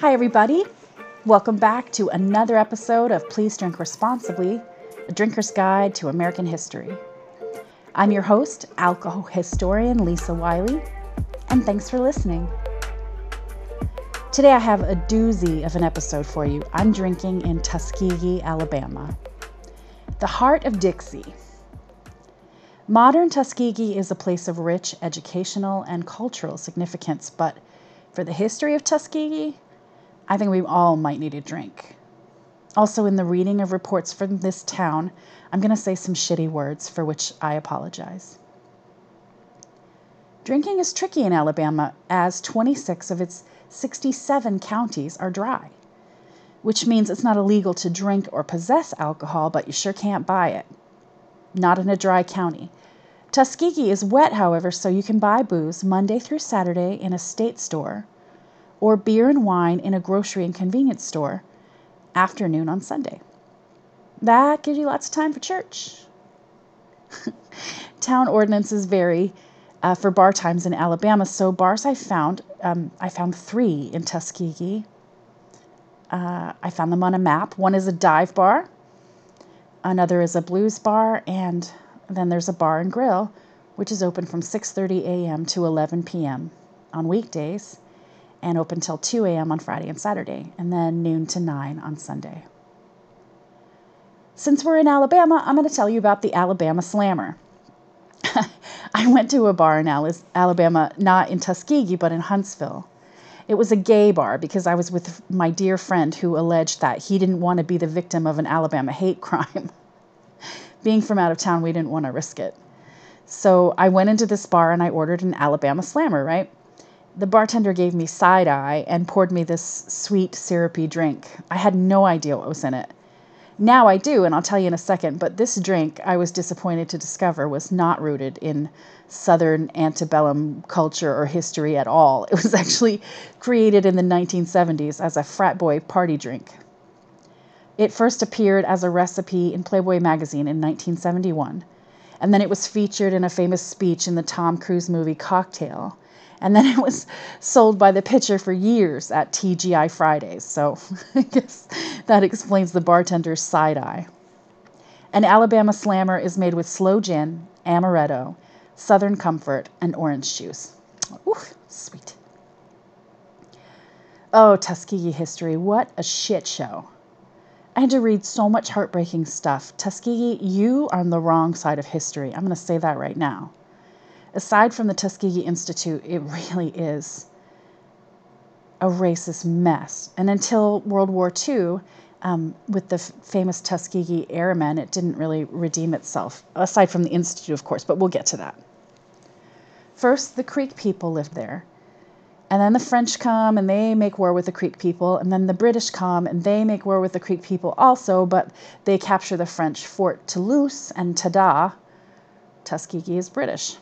Hi everybody, welcome back to another episode of Please Drink Responsibly, a drinker's guide to American history. I'm your host, alcohol historian Lisa Wylie, and thanks for listening. Today I have a doozy of an episode for you. I'm drinking in Tuskegee, Alabama. The heart of Dixie. Modern Tuskegee is a place of rich educational and cultural significance, but for the history of Tuskegee, I think we all might need a drink. Also, in the reading of reports from this town, I'm going to say some shitty words for which I apologize. Drinking is tricky in Alabama, as 26 of its 67 counties are dry, which means it's not illegal to drink or possess alcohol, but you sure can't buy it. Not in a dry county. Tuskegee is wet, however, so you can buy booze Monday through Saturday in a state store, or beer and wine in a grocery and convenience store, afternoon on Sunday. That gives you lots of time for church. Town ordinances vary for bar times in Alabama, so bars I found three in Tuskegee. I found them on a map. One is a dive bar, another is a blues bar, and then there's a bar and grill, which is open from 6:30 a.m. to 11 p.m. on weekdays, and open till 2 a.m. on Friday and Saturday, and then noon to 9 on Sunday. Since we're in Alabama, I'm going to tell you about the Alabama Slammer. I went to a bar in Alabama, not in Tuskegee, but in Huntsville. It was a gay bar because I was with my dear friend who alleged that he didn't want to be the victim of an Alabama hate crime. Being from out of town, we didn't want to risk it. So I went into this bar and I ordered an Alabama Slammer, right? The bartender gave me side-eye and poured me this sweet, syrupy drink. I had no idea what was in it. Now I do, and I'll tell you in a second, but this drink, I was disappointed to discover, was not rooted in Southern antebellum culture or history at all. It was actually created in the 1970s as a frat boy party drink. It first appeared as a recipe in Playboy magazine in 1971, and then it was featured in a famous speech in the Tom Cruise movie Cocktail, and then it was sold by the pitcher for years at TGI Fridays. So I guess that explains the bartender's side-eye. An Alabama Slammer is made with sloe gin, amaretto, Southern comfort, and orange juice. Ooh, sweet. Oh, Tuskegee history, what a shit show. I had to read so much heartbreaking stuff. Tuskegee, you are on the wrong side of history. I'm going to say that right now. Aside from the Tuskegee Institute, it really is a racist mess. And until World War II, with the famous Tuskegee Airmen, it didn't really redeem itself, aside from the Institute, of course, but we'll get to that. First, the Creek people lived there. And then the French come, and they make war with the Creek people. And then the British come, and they make war with the Creek people also, but they capture the French Fort Toulouse, and ta-da, Tuskegee is British.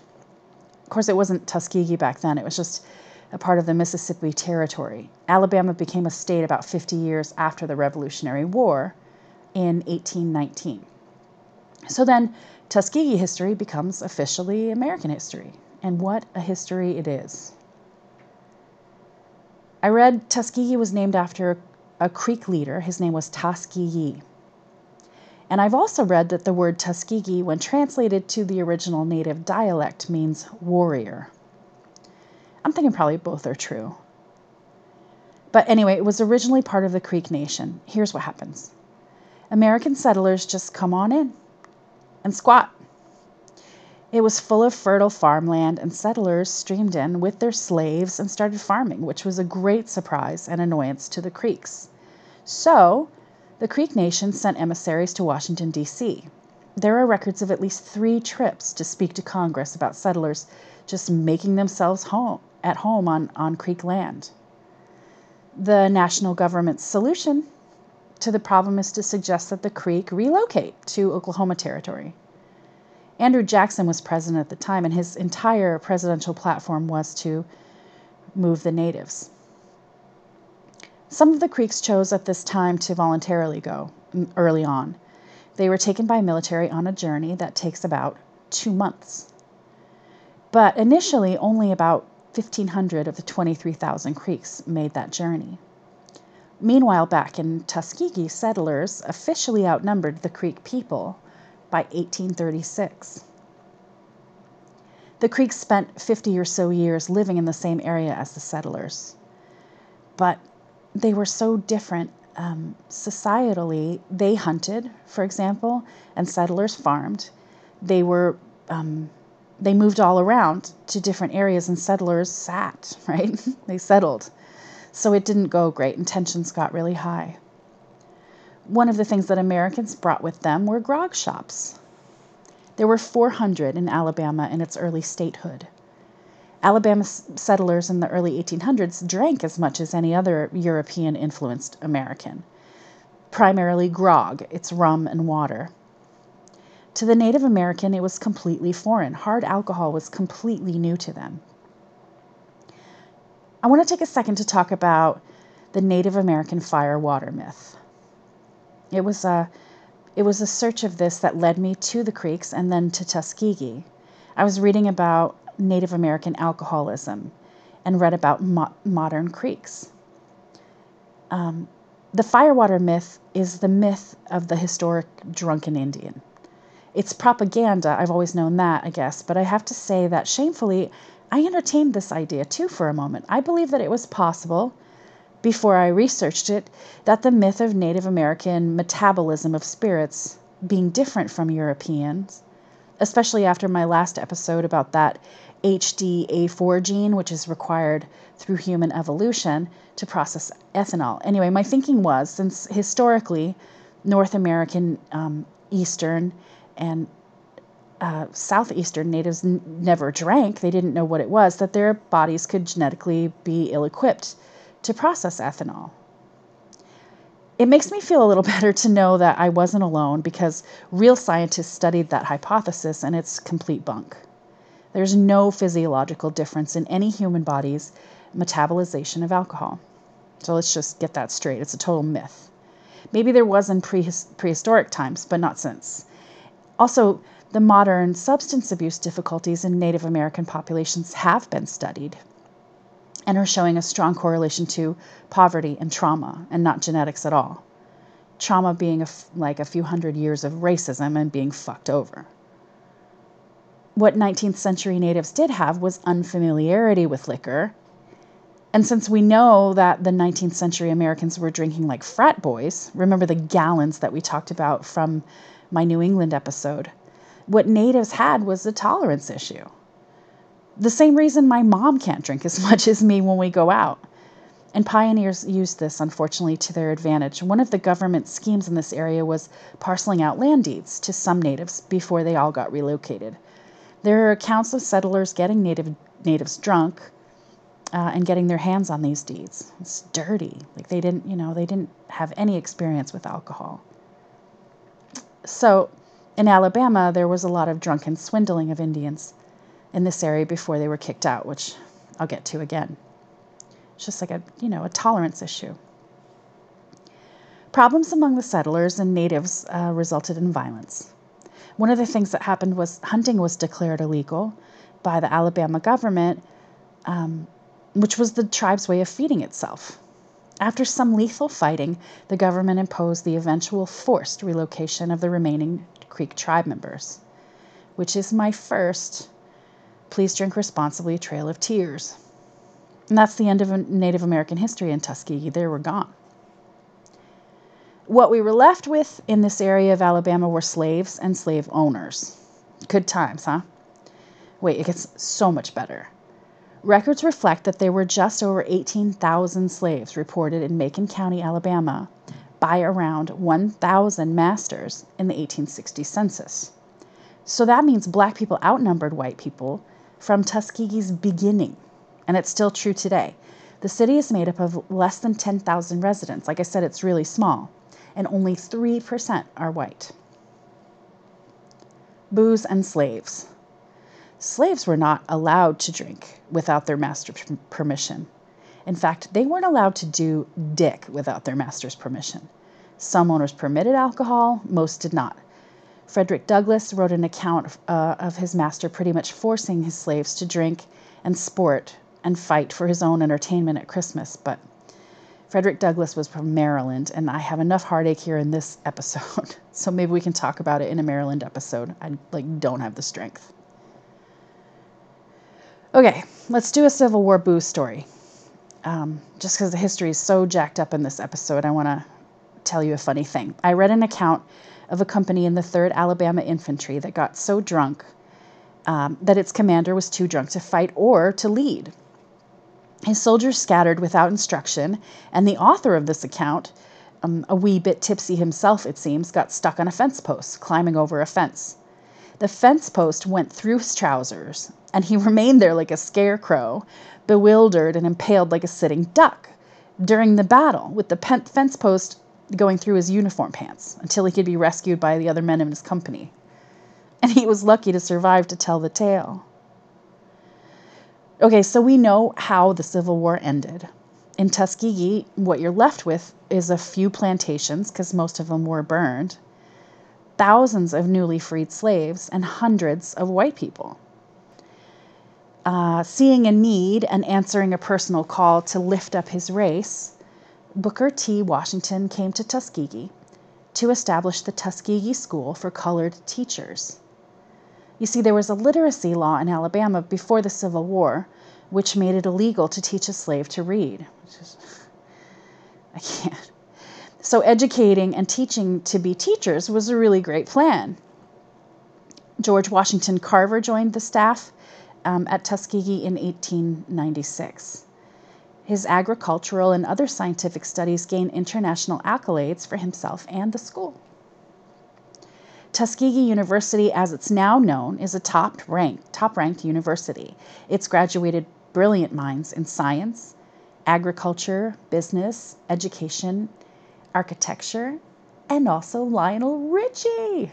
Of course, it wasn't Tuskegee back then. It was just a part of the Mississippi Territory. Alabama became a state about 50 years after the Revolutionary War in 1819. So then Tuskegee history becomes officially American history. And what a history it is. I read Tuskegee was named after a Creek leader. His name was Tuskegee. And I've also read that the word Tuskegee, when translated to the original native dialect, means warrior. I'm thinking probably both are true. But anyway, it was originally part of the Creek Nation. Here's what happens. American settlers just come on in and squat. It was full of fertile farmland, and settlers streamed in with their slaves and started farming, which was a great surprise and annoyance to the Creeks. So the Creek Nation sent emissaries to Washington, D.C. There are records of at least 3 trips to speak to Congress about settlers just making themselves at home on Creek land. The national government's solution to the problem is to suggest that the Creek relocate to Oklahoma Territory. Andrew Jackson was president at the time, and his entire presidential platform was to move the natives. Some of the Creeks chose at this time to voluntarily go early on. They were taken by military on a journey that takes about 2 months. But initially, only about 1,500 of the 23,000 Creeks made that journey. Meanwhile, back in Tuskegee, settlers officially outnumbered the Creek people by 1836. The Creeks spent 50 or so years living in the same area as the settlers, but they were so different societally. They hunted, for example, and settlers farmed. They moved all around to different areas, and settlers sat, right? They settled. So it didn't go great, and tensions got really high. One of the things that Americans brought with them were grog shops. There were 400 in Alabama in its early statehood. Alabama settlers in the early 1800s drank as much as any other European-influenced American, primarily grog, it's rum and water. To the Native American, it was completely foreign. Hard alcohol was completely new to them. I want to take a second to talk about the Native American fire water myth. It was a search of this that led me to the Creeks and then to Tuskegee. I was reading about Native American alcoholism and read about modern Creeks. The firewater myth is the myth of the historic drunken Indian. It's propaganda, I've always known that, I guess, but I have to say that, shamefully, I entertained this idea, too, for a moment. I believe that it was possible, before I researched it, that the myth of Native American metabolism of spirits being different from Europeans, especially after my last episode about that HDA4 gene, which is required through human evolution to process ethanol. Anyway, my thinking was, since historically, North American, Eastern, and Southeastern natives never drank, they didn't know what it was, that their bodies could genetically be ill-equipped to process ethanol. It makes me feel a little better to know that I wasn't alone, because real scientists studied that hypothesis and it's complete bunk. There's no physiological difference in any human body's metabolization of alcohol. So let's just get that straight. It's a total myth. Maybe there was in prehistoric times, but not since. Also, the modern substance abuse difficulties in Native American populations have been studied and are showing a strong correlation to poverty and trauma, and not genetics at all. Trauma being like a few hundred years of racism and being fucked over. What 19th century natives did have was unfamiliarity with liquor. And since we know that the 19th century Americans were drinking like frat boys, remember the gallons that we talked about from my New England episode, what natives had was a tolerance issue. The same reason my mom can't drink as much as me when we go out. And pioneers used this, unfortunately, to their advantage. One of the government schemes in this area was parceling out land deeds to some natives before they all got relocated. There are accounts of settlers getting natives drunk and getting their hands on these deeds. It's dirty. Like they didn't have any experience with alcohol. So, in Alabama, there was a lot of drunken swindling of Indians in this area before they were kicked out, which I'll get to again. It's just like a tolerance issue. Problems among the settlers and natives resulted in violence. One of the things that happened was hunting was declared illegal by the Alabama government, which was the tribe's way of feeding itself. After some lethal fighting, the government imposed the eventual forced relocation of the remaining Creek tribe members, which is my first Please Drink Responsibly Trail of Tears. And that's the end of Native American history in Tuskegee. They were gone. What we were left with in this area of Alabama were slaves and slave owners. Good times, huh? Wait, it gets so much better. Records reflect that there were just over 18,000 slaves reported in Macon County, Alabama, by around 1,000 masters in the 1860 census. So that means black people outnumbered white people from Tuskegee's beginning, and it's still true today. The city is made up of less than 10,000 residents. Like I said, it's really small, and only 3% are white. Booze and slaves. Slaves were not allowed to drink without their master's permission. In fact, they weren't allowed to do dick without their master's permission. Some owners permitted alcohol, most did not. Frederick Douglass wrote an account of his master pretty much forcing his slaves to drink and sport and fight for his own entertainment at Christmas, but Frederick Douglass was from Maryland, and I have enough heartache here in this episode, so maybe we can talk about it in a Maryland episode. I, don't have the strength. Okay, let's do a Civil War boo story. Just because the history is so jacked up in this episode, I want to tell you a funny thing. I read an account of a company in the 3rd Alabama Infantry that got so drunk that its commander was too drunk to fight or to lead. His soldiers scattered without instruction, and the author of this account, a wee bit tipsy himself it seems, got stuck on a fence post, climbing over a fence. The fence post went through his trousers, and he remained there like a scarecrow, bewildered and impaled like a sitting duck during the battle, with the fence post going through his uniform pants until he could be rescued by the other men in his company. And he was lucky to survive to tell the tale. Okay, so we know how the Civil War ended. In Tuskegee, what you're left with is a few plantations, because most of them were burned, thousands of newly freed slaves, and hundreds of white people. Seeing a need and answering a personal call to lift up his race, Booker T. Washington came to Tuskegee to establish the Tuskegee School for Colored Teachers. You see, there was a literacy law in Alabama before the Civil War, which made it illegal to teach a slave to read. I can't. So educating and teaching to be teachers was a really great plan. George Washington Carver joined the staff at Tuskegee in 1896. His agricultural and other scientific studies gained international accolades for himself and the school. Tuskegee University, as it's now known, is a top-ranked university. It's graduated brilliant minds in science, agriculture, business, education, architecture, and also Lionel Richie.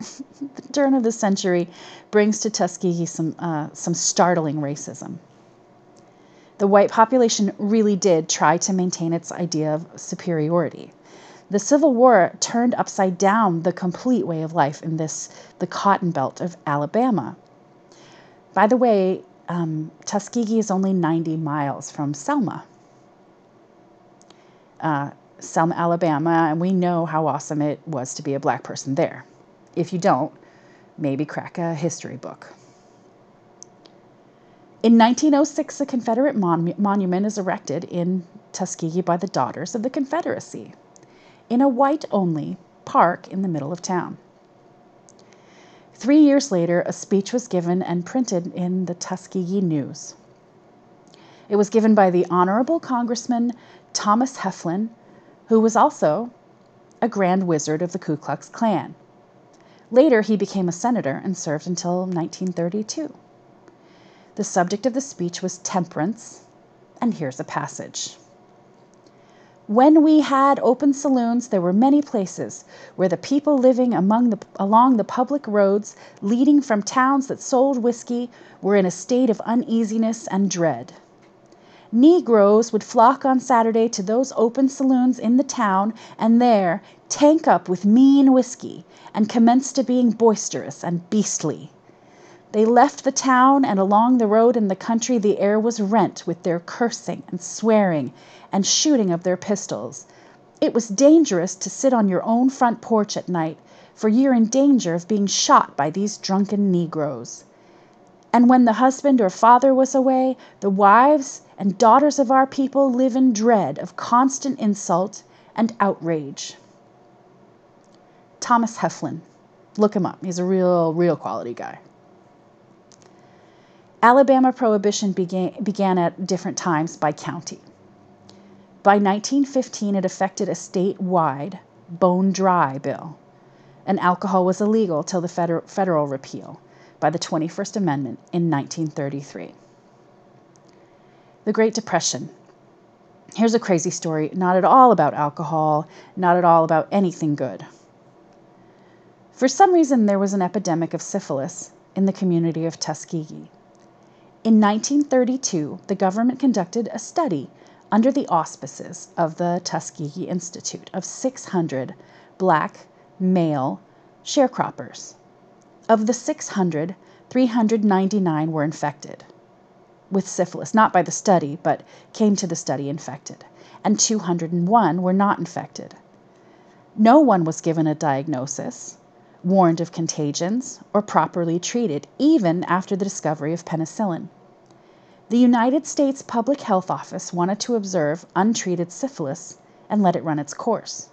The turn of the century brings to Tuskegee some startling racism. The white population really did try to maintain its idea of superiority. The Civil War turned upside down the complete way of life in the Cotton Belt of Alabama. By the way, Tuskegee is only 90 miles from Selma, Alabama, and we know how awesome it was to be a black person there. If you don't, maybe crack a history book. In 1906, a Confederate monument is erected in Tuskegee by the Daughters of the Confederacy, in a white-only park in the middle of town. 3 years later, a speech was given and printed in the Tuskegee News. It was given by the Honorable Congressman Thomas Heflin, who was also a Grand Wizard of the Ku Klux Klan. Later, he became a senator and served until 1932. The subject of the speech was temperance, and here's a passage. "When we had open saloons, there were many places where the people living along the public roads leading from towns that sold whiskey were in a state of uneasiness and dread. Negroes would flock on Saturday to those open saloons in the town and there tank up with mean whiskey and commence to being boisterous and beastly. They left the town, and along the road in the country the air was rent with their cursing and swearing and shooting of their pistols. It was dangerous to sit on your own front porch at night, for you're in danger of being shot by these drunken Negroes. And when the husband or father was away, the wives and daughters of our people live in dread of constant insult and outrage." Thomas Heflin. Look him up. He's a real quality guy. Alabama prohibition began at different times by county. By 1915, it affected a statewide bone-dry bill, and alcohol was illegal till the federal repeal by the 21st Amendment in 1933. The Great Depression. Here's a crazy story, not at all about alcohol, not at all about anything good. For some reason, there was an epidemic of syphilis in the community of Tuskegee. In 1932, the government conducted a study under the auspices of the Tuskegee Institute of 600 black male sharecroppers. Of the 600, 399 were infected. with syphilis, not by the study, but came to the study infected, and 201 were not infected. No one was given a diagnosis, warned of contagions, or properly treated, even after the discovery of penicillin. The United States Public Health Office wanted to observe untreated syphilis and let it run its course.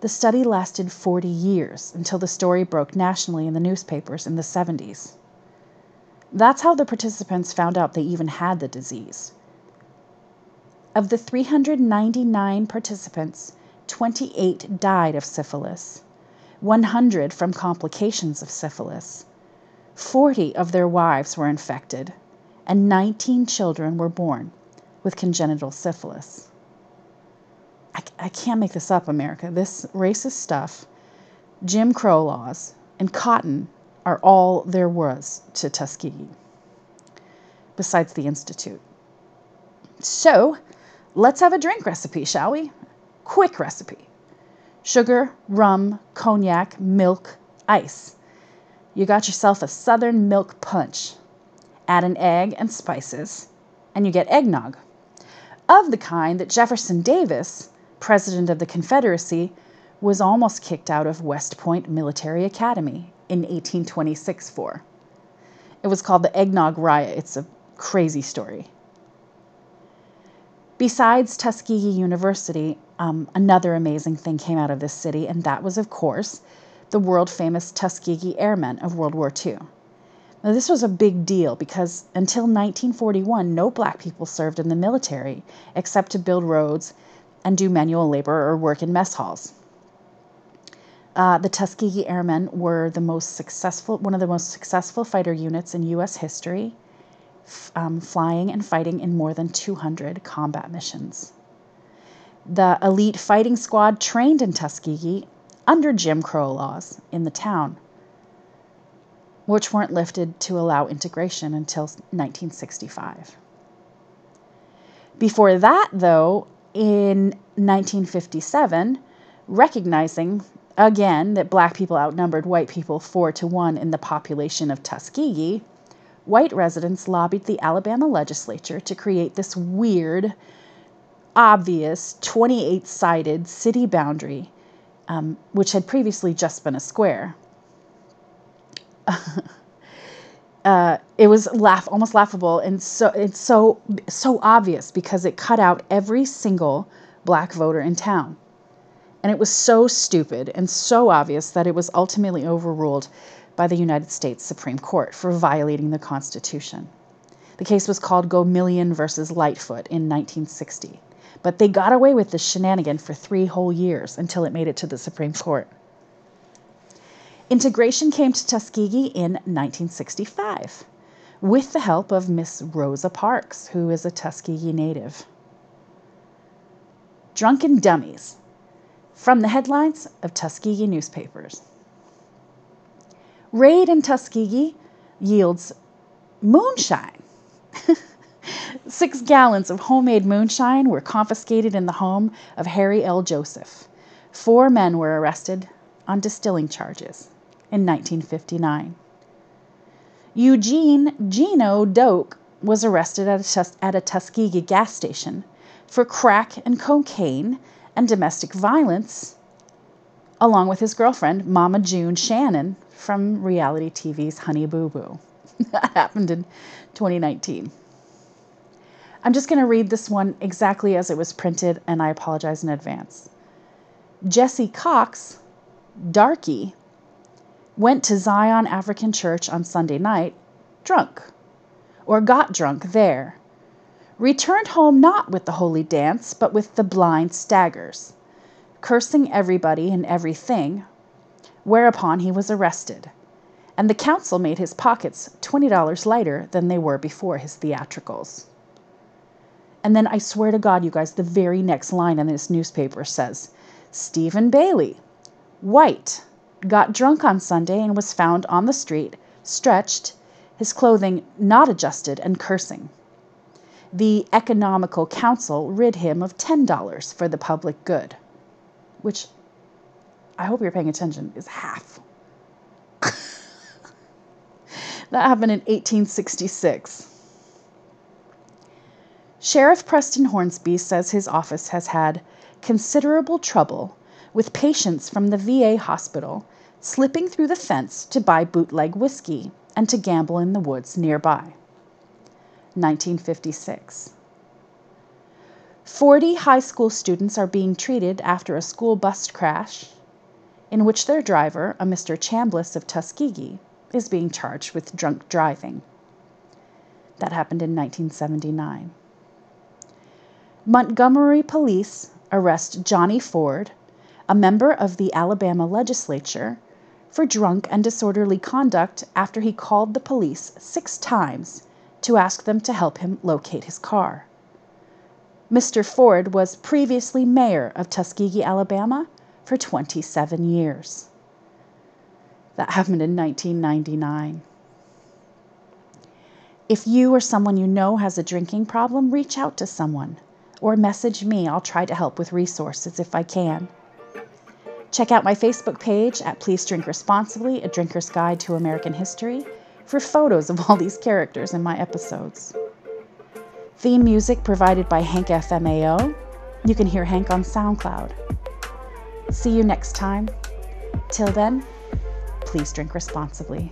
The study lasted 40 years until the story broke nationally in the newspapers in the 70s. That's how the participants found out they even had the disease. Of the 399 participants, 28 died of syphilis, 100 from complications of syphilis, 40 of their wives were infected, and 19 children were born with congenital syphilis. I can't make this up, America. This racist stuff, Jim Crow laws, and cotton are all there was to Tuskegee, besides the Institute. So, let's have a drink recipe, shall we? Quick recipe. Sugar, rum, cognac, milk, ice. You got yourself a Southern milk punch. Add an egg and spices, and you get eggnog, of the kind that Jefferson Davis, President of the Confederacy, was almost kicked out of West Point Military Academy in 1826 for. It was called the Eggnog Riot. It's a crazy story. Besides Tuskegee University, another amazing thing came out of this city, and that was, of course, the world-famous Tuskegee Airmen of World War II. Now, this was a big deal because until 1941, no black people served in the military except to build roads and do manual labor or work in mess halls. The Tuskegee Airmen were one of the most successful fighter units in U.S. history, flying and fighting in more than 200 combat missions. The elite fighting squad trained in Tuskegee under Jim Crow laws in the town, which weren't lifted to allow integration until 1965. Before that, though, in 1957, recognizing again that black people outnumbered white people 4 to 1 in the population of Tuskegee, white residents lobbied the Alabama legislature to create this weird, obvious 28-sided city boundary, which had previously just been a square. It was almost laughable, and so obvious because it cut out every single black voter in town, and it was so stupid and so obvious that it was ultimately overruled by the United States Supreme Court for violating the Constitution. The case was called Gomillion versus Lightfoot in 1960, but they got away with this shenanigan for 3 whole years until it made it to the Supreme Court. Integration came to Tuskegee in 1965 with the help of Miss Rosa Parks, who is a Tuskegee native. Drunken Dummies, from the headlines of Tuskegee newspapers. Raid in Tuskegee yields moonshine. 6 gallons of homemade moonshine were confiscated in the home of Harry L. Joseph. 4 men were arrested on distilling charges in 1959. Eugene Gino Doak was arrested at a Tuskegee gas station for crack and cocaine and domestic violence, along with his girlfriend, Mama June Shannon, from reality TV's Honey Boo Boo. That happened in 2019. I'm just going to read this one exactly as it was printed, and I apologize in advance. Jesse Cox, Darky, went to Zion African Church on Sunday night drunk, or got drunk there, returned home not with the holy dance, but with the blind staggers, cursing everybody and everything, whereupon he was arrested, and the council made his pockets $20 lighter than they were before his theatricals. And then I swear to God, you guys, the very next line in this newspaper says, Stephen Bailey, white, got drunk on Sunday and was found on the street, stretched, his clothing not adjusted, and cursing. The Economical Council rid him of $10 for the public good, which, I hope you're paying attention, is half. That happened in 1866. Sheriff Preston Hornsby says his office has had considerable trouble with patients from the VA hospital slipping through the fence to buy bootleg whiskey and to gamble in the woods nearby. 1956. 40 high school students are being treated after a school bus crash in which their driver, a Mr. Chambliss of Tuskegee, is being charged with drunk driving. That happened in 1979. Montgomery police arrest Johnny Ford, a member of the Alabama legislature, for drunk and disorderly conduct after he called the police 6 times to ask them to help him locate his car. Mr. Ford was previously mayor of Tuskegee, Alabama, for 27 years. That happened in 1999. If you or someone you know has a drinking problem, reach out to someone. Or message me. I'll try to help with resources if I can. Check out my Facebook page at Please Drink Responsibly, A Drinker's Guide to American History, for photos of all these characters in my episodes. Theme music provided by Hank FMAO. You can hear Hank on SoundCloud. See you next time. Till then, please drink responsibly.